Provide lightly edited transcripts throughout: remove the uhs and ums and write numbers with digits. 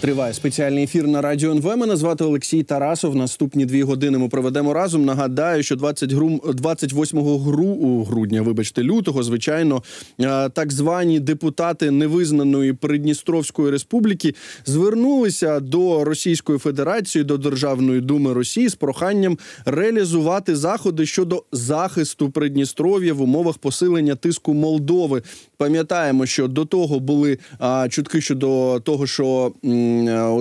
Триває спеціальний ефір на Радіо НВ. Мене звати Олексій Тарасов. Наступні 2 години ми проведемо разом. Нагадаю, що 28 лютого, звичайно, так звані депутати невизнаної Придністровської республіки звернулися до Російської Федерації, до Державної думи Росії з проханням реалізувати заходи щодо захисту Придністров'я в умовах посилення тиску Молдови. Пам'ятаємо, що до того були чутки щодо того, що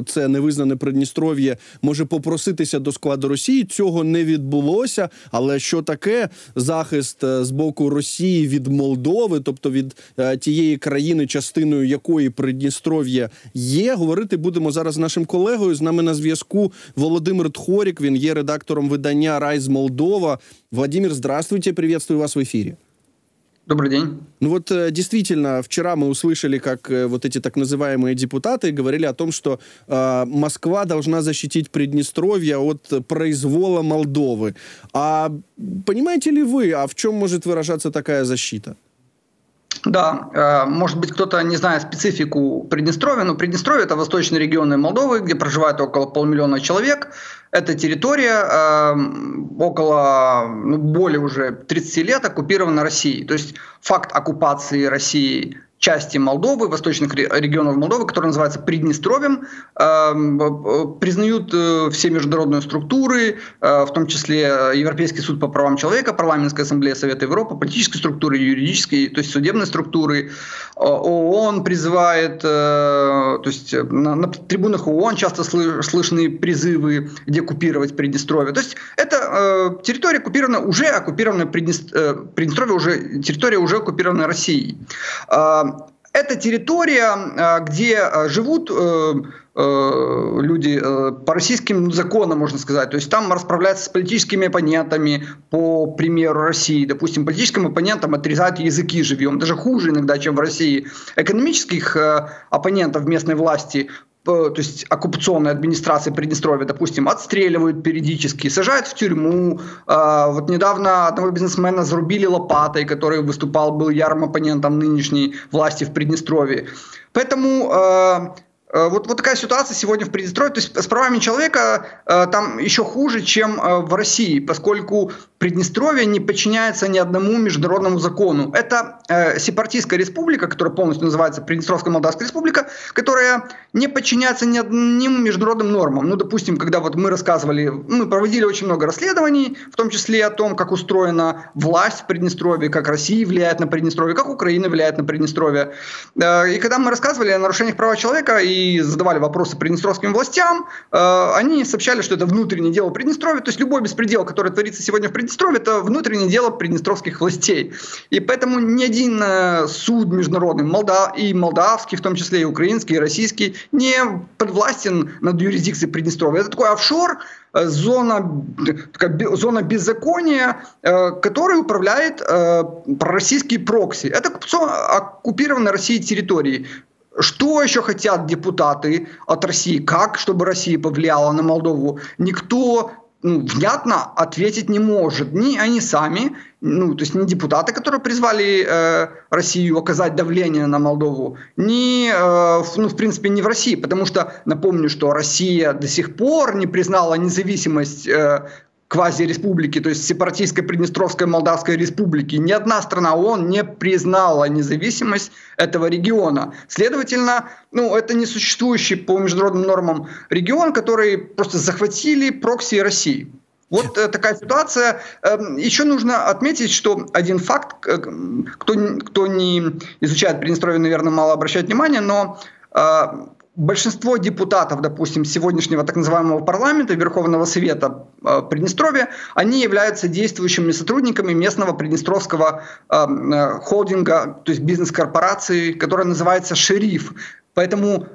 це невизнане Придністров'я може попроситися до складу Росії. Цього не відбулося, але що таке захист з боку Росії від Молдови, тобто від тієї країни, частиною якої Придністров'я є, говорити будемо зараз з нашим колегою. З нами на зв'язку Володимир Тхорик, він є редактором видання «Райз Молдова». Владимир, здравствуйте, приветствую вас в эфире. Добрый день. Ну вот действительно, вчера мы услышали, как вот эти так называемые депутаты говорили о том, что Москва должна защитить Приднестровье от произвола Молдовы. А понимаете ли вы, а в чем может выражаться такая защита? Да, может быть, кто-то не знает специфику Приднестровья, но Приднестровье – это восточные регионы Молдовы, где проживает около 500 000 человек. Эта территория более уже 30 лет оккупирована Россией. То есть факт оккупации России части Молдовы, восточных регионов Молдовы, которые называются Приднестровьем, признают все международные структуры, в том числе Европейский суд по правам человека, Парламентская ассамблея Совета Европы, политические структуры, юридические, то есть судебные структуры. ООН призывает, то есть на трибунах ООН часто слышны призывы деоккупировать Приднестровье. То есть это территория оккупирована Приднестровье, уже территория уже оккупирована Россией. Это территория, где живут люди по российским законам, можно сказать. То есть там расправляются с политическими оппонентами, по примеру России. Допустим, политическим оппонентам отрезают языки живьем. Даже хуже иногда, чем в России. Экономических оппонентов местной власти, то есть оккупационной администрации Приднестровья, допустим, отстреливают периодически, сажают в тюрьму. Вот недавно одного бизнесмена зарубили лопатой, который выступал, был ярым оппонентом нынешней власти в Приднестровье. Поэтому вот такая ситуация сегодня в Приднестровье. То есть с правами человека там еще хуже, чем в России, поскольку Приднестровье не подчиняется ни одному международному закону. Это сепаратистская республика, которая полностью называется Приднестровская Молдавская республика, которая не подчиняется ни одним международным нормам. Ну, допустим, когда вот мы рассказывали, мы проводили очень много расследований, в том числе о том, как устроена власть в Приднестровье, как Россия влияет на Приднестровье, как Украина влияет на Приднестровье. И когда мы рассказывали о нарушениях прав человека и задавали вопросы приднестровским властям, они сообщали, что это внутреннее дело Приднестровья, то есть любой беспредел, который творится сегодня в Приднестровье, это внутреннее дело приднестровских властей. И поэтому ни один суд международный, и молдавский, в том числе и украинский, и российский, не подвластен над юрисдикцией Приднестровья. Это такой офшор, зона беззакония, которой управляет пророссийские прокси. Это оккупированная Россией территории. Что еще хотят депутаты от России? Как, чтобы Россия повлияла на Молдову? Никто внятно ответить не может. Ни они сами, то есть ни депутаты, которые призвали Россию оказать давление на Молдову, ни, в принципе, не в России. Потому что, напомню, что Россия до сих пор не признала независимость квази-республики, то есть сепаратистской Приднестровской Молдавской республики. Ни одна страна ООН не признала независимость этого региона. Следовательно, это несуществующий по международным нормам регион, который просто захватили прокси России. Вот такая ситуация. Еще нужно отметить, что один факт, кто не изучает Приднестровье, наверное, мало обращает внимания, но большинство депутатов, допустим, сегодняшнего так называемого парламента, Верховного Совета Приднестровья, они являются действующими сотрудниками местного приднестровского холдинга, то есть бизнес-корпорации, которая называется «Шериф». Поэтому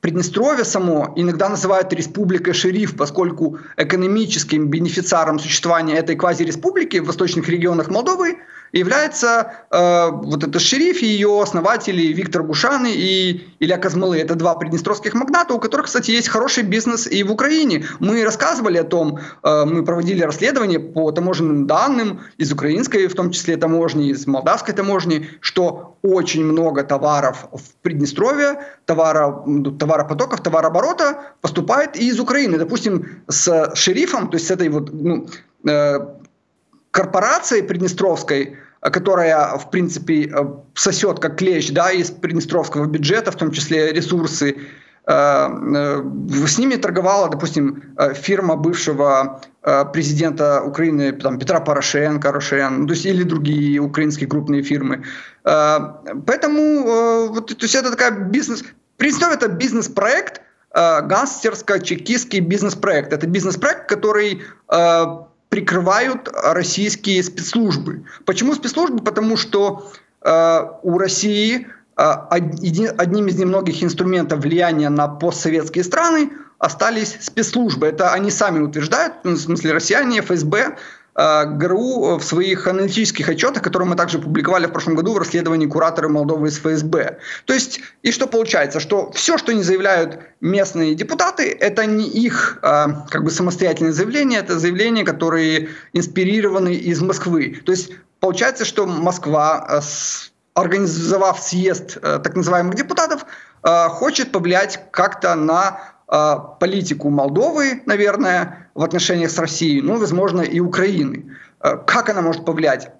Приднестровье само иногда называют республикой Шериф, поскольку экономическим бенефициаром существования этой квазиреспублики в восточных регионах Молдовы является вот этот Шериф и ее основатели Виктор Бушан и Илья Козмылы. Это два приднестровских магната, у которых, кстати, есть хороший бизнес и в Украине. Мы рассказывали о том, мы проводили расследование по таможенным данным из украинской, в том числе таможни, из молдавской таможни, что очень много товаров в Приднестровье, товаропотоков, товарооборота поступает и из Украины. Допустим, с Шерифом, то есть с этой вот корпорацией приднестровской, которая, в принципе, сосет как клещ, да, из приднестровского бюджета, в том числе ресурсы, с ними торговала, допустим, фирма бывшего президента Украины там, Петра Порошенко, Рошен, то есть, или другие украинские крупные фирмы. Поэтому вот, то есть это такая бизнес... Приднестровье – это бизнес-проект, гангстерско-чекистский бизнес-проект. Это бизнес-проект, который прикрывают российские спецслужбы. Почему спецслужбы? Потому что у России одним из немногих инструментов влияния на постсоветские страны остались спецслужбы. Это они сами утверждают, в смысле россияне, ФСБ, ГРУ в своих аналитических отчетах, которые мы также публиковали в прошлом году в расследовании кураторы Молдовы из ФСБ. То есть, и что получается? Что все, что не заявляют местные депутаты, это не их как бы самостоятельные заявления, это заявления, которые инспирированы из Москвы. То есть, получается, что Москва, организовав съезд так называемых депутатов, хочет повлиять как-то на политику Молдовы, наверное, в отношениях с Россией, ну, возможно, и Украины. Как она может повлиять?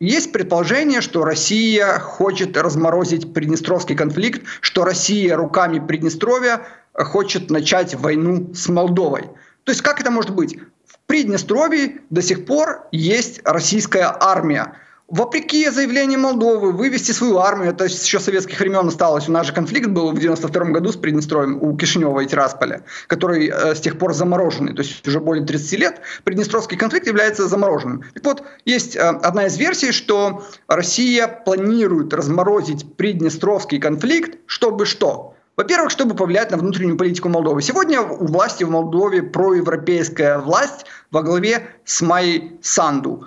Есть предположение, что Россия хочет разморозить приднестровский конфликт, что Россия руками Приднестровья хочет начать войну с Молдовой. То есть как это может быть? В Приднестровье до сих пор есть российская армия. Вопреки заявлению Молдовы вывести свою армию, это еще с советских времен осталось, у нас же конфликт был в 92 году с Приднестровьем у Кишинева и Тирасполя, который с тех пор замороженный, то есть уже более 30 лет Приднестровский конфликт является замороженным. Так вот, есть одна из версий, что Россия планирует разморозить Приднестровский конфликт, чтобы что? Во-первых, чтобы повлиять на внутреннюю политику Молдовы. Сегодня у власти в Молдове проевропейская власть во главе с Майей Санду.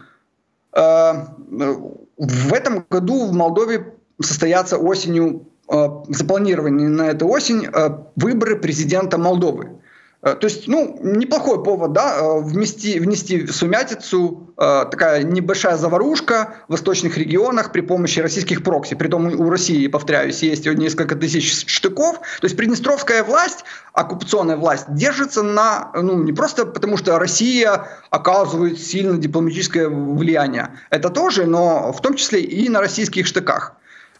В этом году в Молдове состоятся осенью, запланированы на эту осень, выборы президента Молдовы. То есть, ну, неплохой повод, да, внести в сумятицу, такая небольшая заварушка в восточных регионах при помощи российских прокси. Притом у России, повторяюсь, есть несколько тысяч штыков. То есть приднестровская власть, оккупационная власть, держится на, ну, не просто потому, что Россия оказывает сильное дипломатическое влияние. Это тоже, но в том числе и на российских штыках.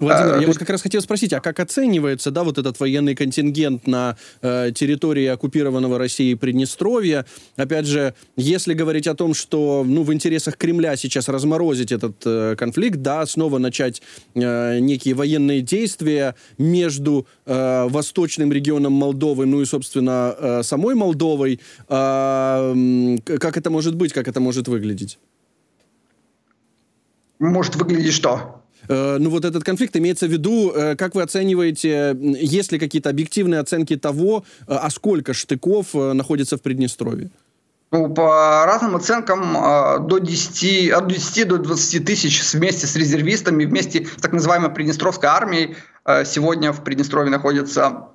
Владимир, я вот как раз хотел спросить, а как оценивается, да, вот этот военный контингент на территории оккупированного Россией Приднестровья? Опять же, если говорить о том, что, ну, в интересах Кремля сейчас разморозить этот конфликт, да, снова начать некие военные действия между восточным регионом Молдовы, ну и, собственно, самой Молдовой, как это может быть, как это может выглядеть? Может выглядеть что? Ну вот этот конфликт имеется в виду, как вы оцениваете, есть ли какие-то объективные оценки того, а сколько штыков находится в Приднестровье? Ну, по разным оценкам, от 10 до 20 тысяч вместе с резервистами, вместе с так называемой приднестровской армией сегодня в Приднестровье находятся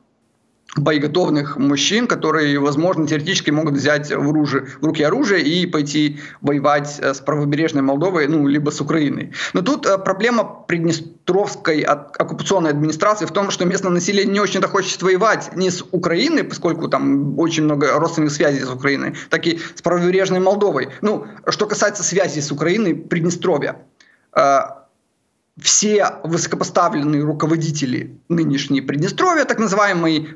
боеготовных мужчин, которые, возможно, теоретически могут взять в руки оружие и пойти воевать с правобережной Молдовой, ну, либо с Украиной. Но тут проблема приднестровской оккупационной администрации в том, что местное население не очень-то хочет воевать ни с Украиной, поскольку там очень много родственных связей с Украиной, так и с правобережной Молдовой. Ну, что касается связей с Украиной, Приднестровья, все высокопоставленные руководители нынешней Приднестровья, так называемый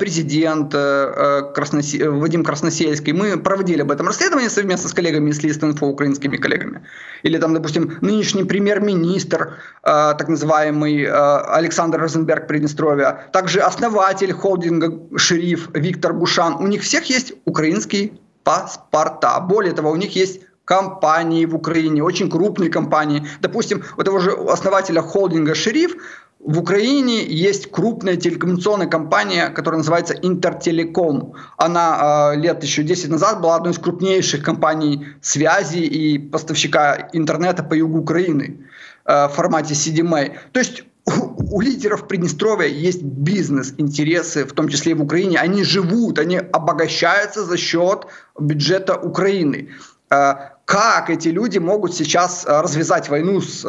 президент Вадим Красносельский, мы проводили об этом расследование совместно с коллегами из List.Info, украинскими коллегами. Или там, допустим, нынешний премьер-министр, так называемый Александр Розенберг Приднестровья, также основатель холдинга «Шериф» Виктор Бушан. У них всех есть украинские паспорта. Более того, у них есть компании в Украине, очень крупные компании. Допустим, у того же основателя холдинга «Шериф» В Украине есть крупная телекоммуникационная компания, которая называется Интертелеком. Она лет еще 10 назад была одной из крупнейших компаний связи и поставщика интернета по югу Украины в формате CDMA. То есть у лидеров Приднестровья есть бизнес-интересы, в том числе и в Украине. Они живут, они обогащаются за счет бюджета Украины. Как эти люди могут сейчас развязать войну с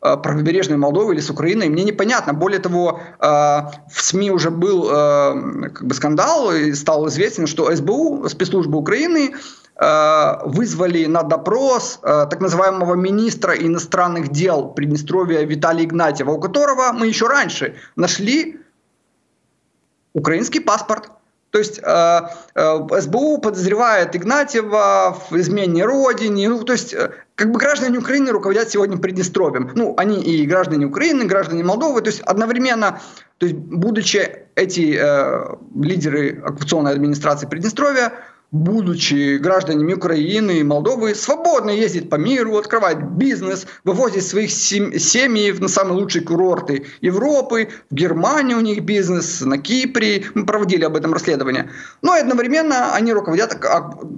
правобережной Молдовой или с Украиной, мне непонятно. Более того, в СМИ уже был скандал, и стало известно, что СБУ, спецслужбы Украины, вызвали на допрос так называемого министра иностранных дел Приднестровья Виталия Игнатьева, у которого мы еще раньше нашли украинский паспорт. То есть СБУ подозревает Игнатьева в измене родине. Ну, то есть граждане Украины руководят сегодня Приднестровьем. Ну, они и граждане Украины, и граждане Молдовы. То есть одновременно, то есть, будучи эти лидеры оккупационной администрации Приднестровья, будучи гражданами Украины и Молдовы, свободно ездить по миру, открывать бизнес, вывозить своих семьи на самые лучшие курорты Европы, в Германии у них бизнес, на Кипре, мы проводили об этом расследование. Но одновременно они руководят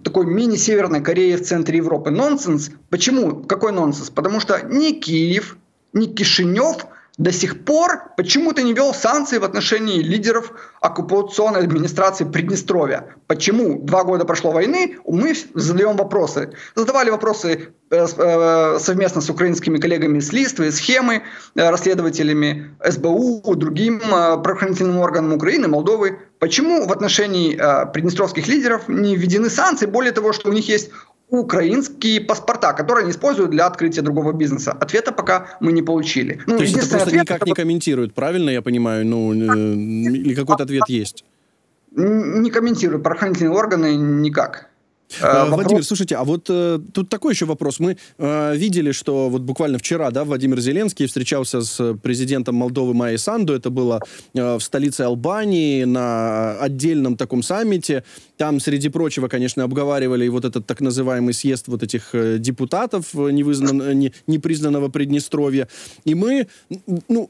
такой мини-Северной Кореей в центре Европы. Нонсенс. Почему? Какой нонсенс? Потому что ни Киев, ни Кишинев до сих пор почему-то не вел санкции в отношении лидеров оккупационной администрации Приднестровья. Почему? 2 года прошло войны, мы задаем вопросы. Задавали вопросы совместно с украинскими коллегами из следствия, из схемы, расследователями СБУ, другим правоохранительным органам Украины, Молдовы. Почему в отношении приднестровских лидеров не введены санкции? Более того, что у них есть украинские паспорта, которые они используют для открытия другого бизнеса. Ответа пока мы не получили. Ну, то есть это просто ответ, никак не комментируют, правильно я понимаю? Ну, или какой-то ответ есть? Не комментируют правоохранительные органы никак. Владимир, слушайте, а вот тут такой еще вопрос. Мы видели, что вот буквально вчера, да, Владимир Зеленский встречался с президентом Молдовы Майей Санду. Это было в столице Албании на отдельном таком саммите. Там, среди прочего, конечно, обговаривали и вот этот так называемый съезд вот этих депутатов непризнанного Приднестровья. И мы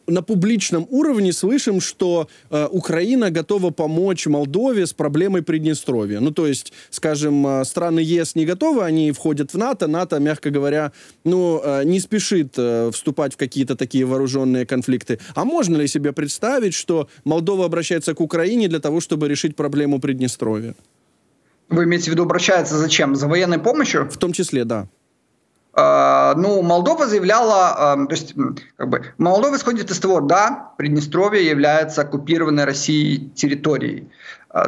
на публичном уровне слышим, что Украина готова помочь Молдове с проблемой Приднестровья. Ну, то есть, скажем, страны ЕС не готовы, они входят в НАТО. НАТО, мягко говоря, не спешит вступать в какие-то такие вооруженные конфликты. А можно ли себе представить, что Молдова обращается к Украине для того, чтобы решить проблему Приднестровья? Вы имеете в виду, обращается зачем? За военной помощью? В том числе, да. Молдова заявляла, Молдова исходит из того, да, Приднестровье является оккупированной Россией территорией.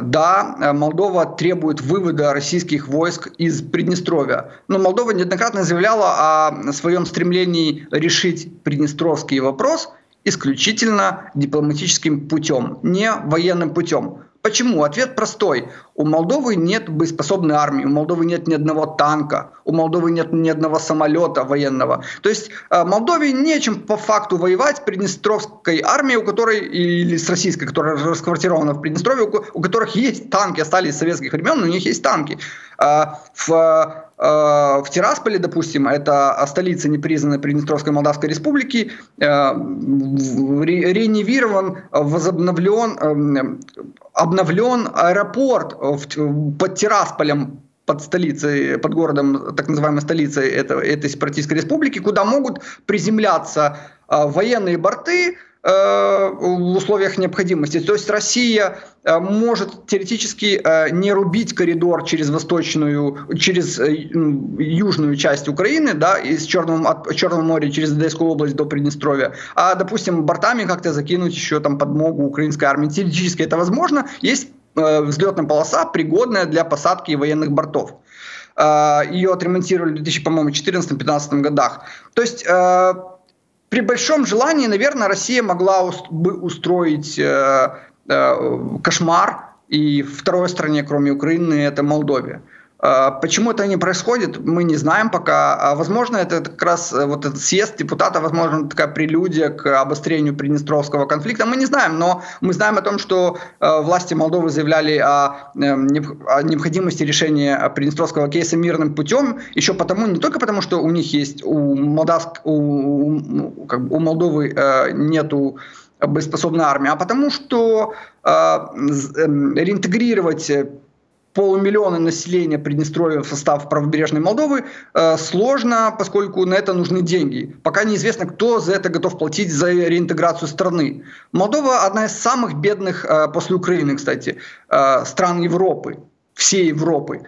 Да, Молдова требует вывода российских войск из Приднестровья. Но Молдова неоднократно заявляла о своем стремлении решить приднестровский вопрос исключительно дипломатическим путем, не военным путем. Почему? Ответ простой. У Молдовы нет боеспособной армии, у Молдовы нет ни одного танка, у Молдовы нет ни одного самолета военного. То есть Молдове нечем по факту воевать с приднестровской армией, у которой, или с российской, которая расквартирована в Приднестровье, у которых есть танки, остались с советских времен, но у них есть танки. В Тирасполе, допустим, это столица непризнанной Приднестровской Молдавской Республики, реинновирован, обновлен аэропорт под Тирасполем, под столицей, под городом, так называемой столицей этой сепаратистской республики, куда могут приземляться военные борты в условиях необходимости. То есть Россия может теоретически не рубить коридор через южную часть Украины, да, из Черного моря через Одесскую область до Приднестровья, а, допустим, бортами как-то закинуть еще там подмогу украинской армии. Теоретически это возможно. Есть взлетная полоса, пригодная для посадки военных бортов. Ее отремонтировали в 2014-2015 годах. То есть при большом желании, наверное, Россия могла бы устроить кошмар и второй стране, кроме Украины, это Молдове. Почему это не происходит, мы не знаем пока. Возможно, это как раз вот этот съезд депутатов, возможно, такая прелюдия к обострению приднестровского конфликта. Мы не знаем, но мы знаем о том, что власти Молдовы заявляли о необходимости решения приднестровского кейса мирным путем. Еще потому, не только потому, что у них есть, у Молдовы нету боеспособной армии, а потому что реинтегрировать полумиллиона населения Приднестровья в состав правобережной Молдовы сложно, поскольку на это нужны деньги. Пока неизвестно, кто за это готов платить за реинтеграцию страны. Молдова одна из самых бедных после Украины, кстати, стран Европы, всей Европы.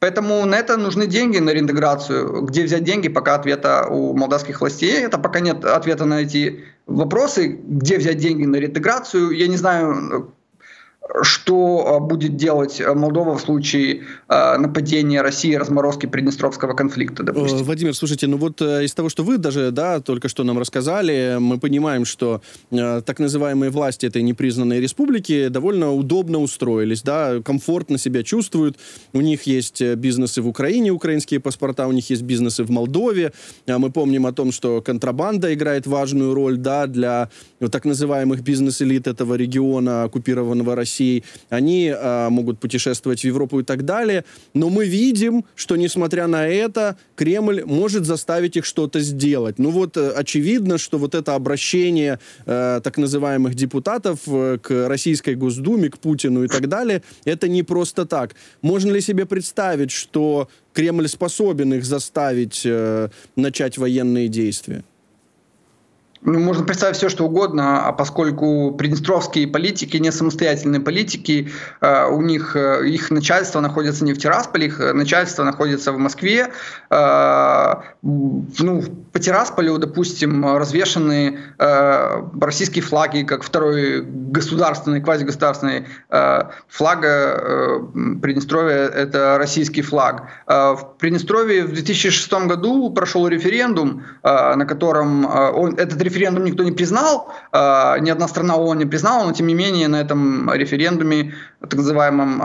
Поэтому на это нужны деньги, на реинтеграцию. Где взять деньги, пока ответа у молдавских властей. Это пока нет ответа на эти вопросы. Где взять деньги на реинтеграцию, я не знаю, что будет делать Молдова в случае нападения России, разморозки приднестровского конфликта, допустим. Владимир, слушайте, ну вот из того, что вы даже, да, только что нам рассказали, мы понимаем, что так называемые власти этой непризнанной республики довольно удобно устроились, да, комфортно себя чувствуют. У них есть бизнесы в Украине, украинские паспорта, у них есть бизнесы в Молдове. Мы помним о том, что контрабанда играет важную роль, да, для так называемых бизнес-элит этого региона, оккупированного России. Они могут путешествовать в Европу и так далее. Но мы видим, что, несмотря на это, Кремль может заставить их что-то сделать. Ну вот очевидно, что вот это обращение так называемых депутатов к Российской Госдуме, к Путину и так далее, это не просто так. Можно ли себе представить, что Кремль способен их заставить начать военные действия? Ну, можно представить все, что угодно, поскольку приднестровские политики не самостоятельные политики, у них их начальство находится не в Тирасполе, их начальство находится в Москве. Ну, по Тирасполю, допустим, развешаны российские флаги, как второй государственный, квазигосударственный флаг Приднестровья – это российский флаг. В Приднестровье в 2006 году прошел референдум, на котором этот референдум никто не признал, ни одна страна ООН не признала, но тем не менее на этом референдуме, так называемом,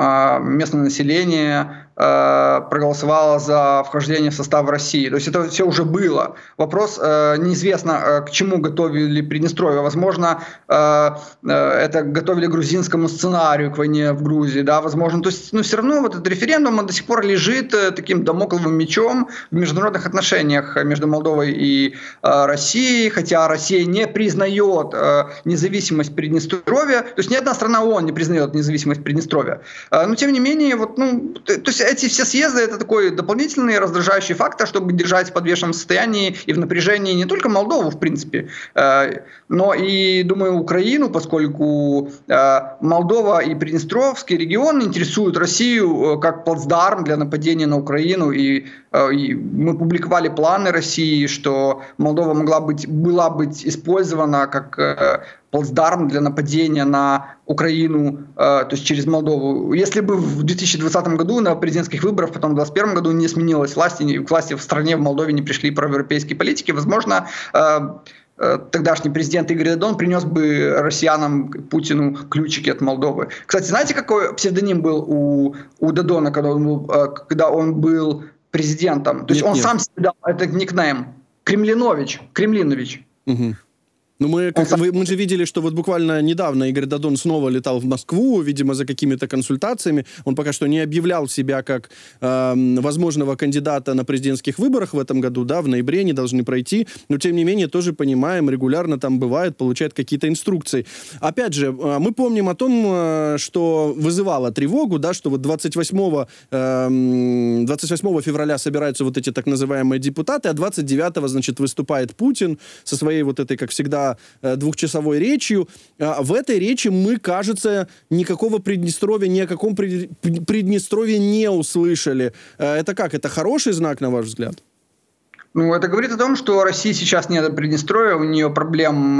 местное население проголосовало за вхождение в состав России. То есть это все уже было. Вопрос, неизвестно, к чему готовили Приднестровье. Возможно, это готовили к грузинскому сценарию, к войне в Грузии. Да, возможно. То есть, ну, все равно вот этот референдум, он до сих пор лежит таким дамокловым мечом в международных отношениях между Молдовой и Россией, хотя Россия не признает независимость Приднестровья. То есть ни одна страна ООН не признает независимость Приднестровья. Но тем не менее, вот, ну, то есть эти все съезды – это такой дополнительный раздражающий фактор, чтобы держать в подвешенном состоянии и в напряжении не только Молдову, в принципе, но и, думаю, Украину, поскольку Молдова и Приднестровский регион интересуют Россию как плацдарм для нападения на Украину. И мы публиковали планы России, что Молдова была быть использована как плацдарм для нападения на Украину, то есть через Молдову. Если бы в 2020 году на президентских выборах, потом в 2021 году не сменилась власть, и к власти в стране, в Молдове не пришли проевропейские политики, возможно, тогдашний президент Игорь Додон принес бы россиянам, Путину, ключики от Молдовы. Кстати, знаете, какой псевдоним был у Додона, когда он был президентом? То есть он сам себе дал этот никнейм. Кремлинович. Угу. Ну, мы же видели, что вот буквально недавно Игорь Додон снова летал в Москву, видимо, за какими-то консультациями. Он пока что не объявлял себя как возможного кандидата на президентских выборах в этом году, да, в ноябре они должны пройти. Но, тем не менее, тоже понимаем, регулярно там бывает, получает какие-то инструкции. Опять же, мы помним о том, что вызывало тревогу, да, что вот 28 февраля собираются вот эти так называемые депутаты, а 29-го, значит, выступает Путин со своей вот этой, как всегда, двухчасовой речью. В этой речи мы, кажется, ни о каком Приднестровье не услышали. Это как? Это хороший знак, на ваш взгляд? Ну, это говорит о том, что России сейчас не до Приднестровья, у нее проблем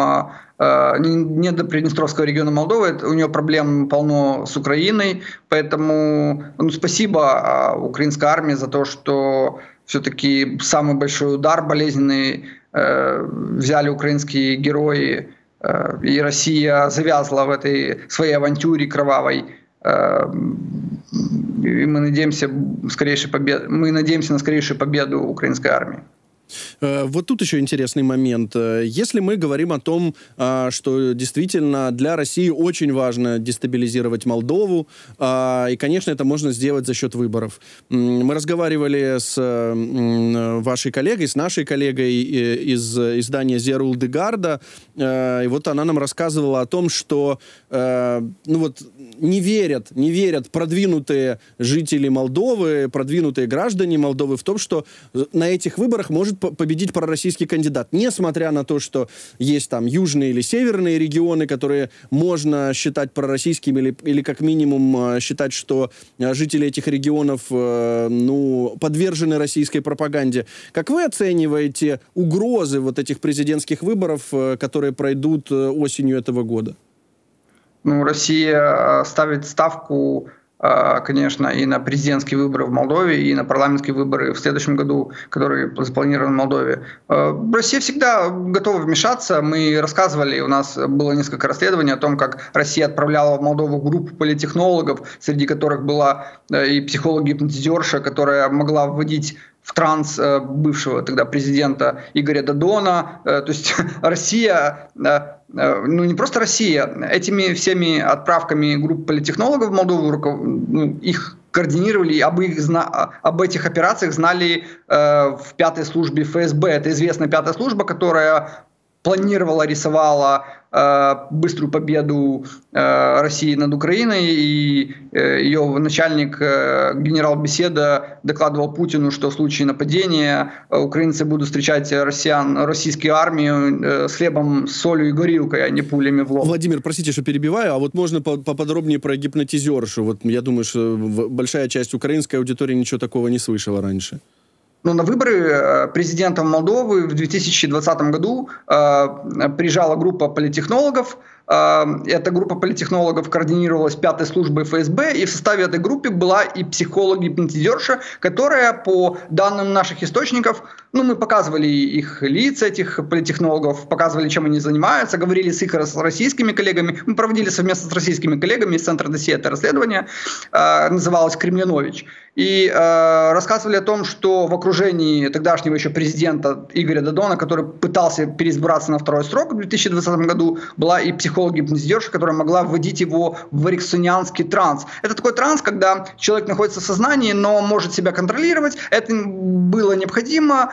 не до Приднестровского региона Молдовы, у нее проблем полно с Украиной, поэтому спасибо украинской армии за то, что все-таки самый большой удар болезненный взяли украинские герои, и Россия завязла в этой своей авантюре кровавой. И мы надеемся на скорейшую победу украинской армии. Вот тут еще интересный момент. Если мы говорим о том, что действительно для России очень важно дестабилизировать Молдову, и, конечно, это можно сделать за счет выборов. Мы разговаривали с вашей коллегой, с нашей коллегой из издания «Зерул де Гарда», и вот она нам рассказывала о том, что не верят продвинутые жители Молдовы, продвинутые граждане Молдовы в том, что на этих выборах может победить пророссийский кандидат, несмотря на то, что есть там южные или северные регионы, которые можно считать пророссийскими или как минимум считать, что жители этих регионов подвержены российской пропаганде. Как вы оцениваете угрозы вот этих президентских выборов, которые пройдут осенью этого года? Россия ставит ставку, конечно, и на президентские выборы в Молдове, и на парламентские выборы в следующем году, которые запланированы в Молдове. Россия всегда готова вмешаться. Мы рассказывали, у нас было несколько расследований о том, как Россия отправляла в Молдову группу политтехнологов, среди которых была и психолог-гипнотизерша, которая могла вводить в транс бывшего тогда президента Игоря Додона. То есть Россия, не просто Россия, этими всеми отправками групп политтехнологов в Молдову, их координировали, об этих операциях знали в пятой службе ФСБ. Это известная пятая служба, которая планировала, рисовала быструю победу России над Украиной, и ее начальник генерал Беседа докладывал Путину, что в случае нападения украинцы будут встречать российскую армию с хлебом, с солью и горилкой, а не пулями в лоб. Владимир, простите, что перебиваю, а вот можно поподробнее про гипнотизершу? Вот я думаю, что большая часть украинской аудитории ничего такого не слышала раньше. На выборы президента Молдовы в 2020 году приезжала группа политтехнологов. Эта группа политтехнологов координировалась пятой службой ФСБ, и в составе этой группы была и психолог-гипнотизерша, которая, по данным наших источников, мы показывали их лица, этих политтехнологов, показывали, чем они занимаются, говорили с их российскими коллегами, мы проводили совместно с российскими коллегами из Центра ДСИ это расследование, называлось «Кремлинович». И рассказывали о том, что в окружении тогдашнего еще президента Игоря Додона, который пытался переизбраться на второй срок в 2020 году, была и психолог-гипнотизерша, которая могла вводить его в эриксонианский транс. Это такой транс, когда человек находится в сознании, но может себя контролировать. Это было необходимо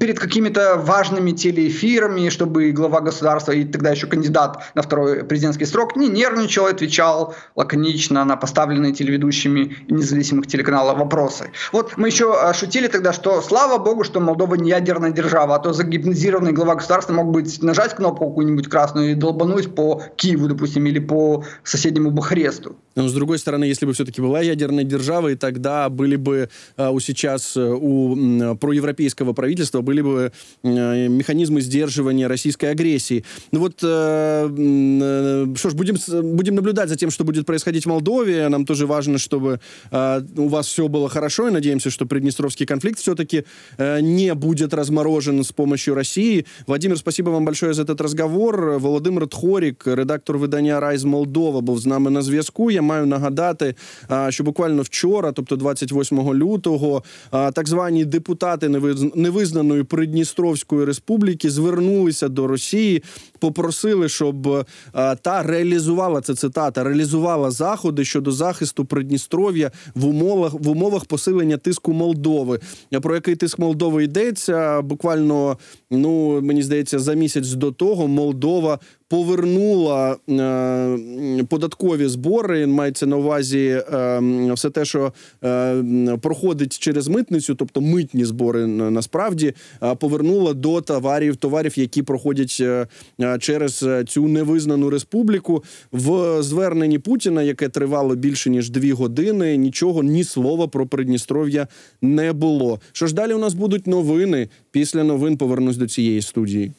перед какими-то важными телеэфирами, чтобы глава государства и тогда еще кандидат на второй президентский срок не нервничал, отвечал лаконично на поставленные телеведущими независимых телеканалов вопросы. Мы еще шутили тогда, что слава богу, что Молдова не ядерная держава, а то загипнотизированный глава государства мог быть нажать кнопку какую-нибудь красную и долбануть по Киеву, допустим, или по соседнему Бухаресту. Но, с другой стороны, если бы все-таки была ядерная держава, и тогда были бы сейчас у проевропейского правительства были бы механизмы сдерживания российской агрессии. Что ж, будем наблюдать за тем, что будет происходить в Молдове. Нам тоже важно, чтобы у вас все было хорошо, и надеемся, что Приднестровский конфликт все-таки не будет разморожен с помощью России. Владимир, спасибо вам большое за этот разговор. Володимир Тхорік, редактор видання «Райз Молдова», був з нами на зв'язку. Я маю нагадати, що буквально вчора, тобто 28 лютого, так звані депутати невизнаної Придністровської республіки звернулися до Росії, попросили, щоб та реалізувала, це цитата, реалізувала заходи щодо захисту Придністров'я в умовах посилення тиску Молдови. Про який тиск Молдови йдеться? Буквально, мені здається, за місяць до того Молдова повернула податкові збори, мається на увазі все те, що проходить через митницю, тобто митні збори насправді, повернула до товарів, які проходять через цю невизнану республіку. В зверненні Путіна, яке тривало більше ніж 2 години, нічого, ні слова про Придністров'я не було. Що ж, далі у нас будуть новини. Після новин повернусь до цієї студії.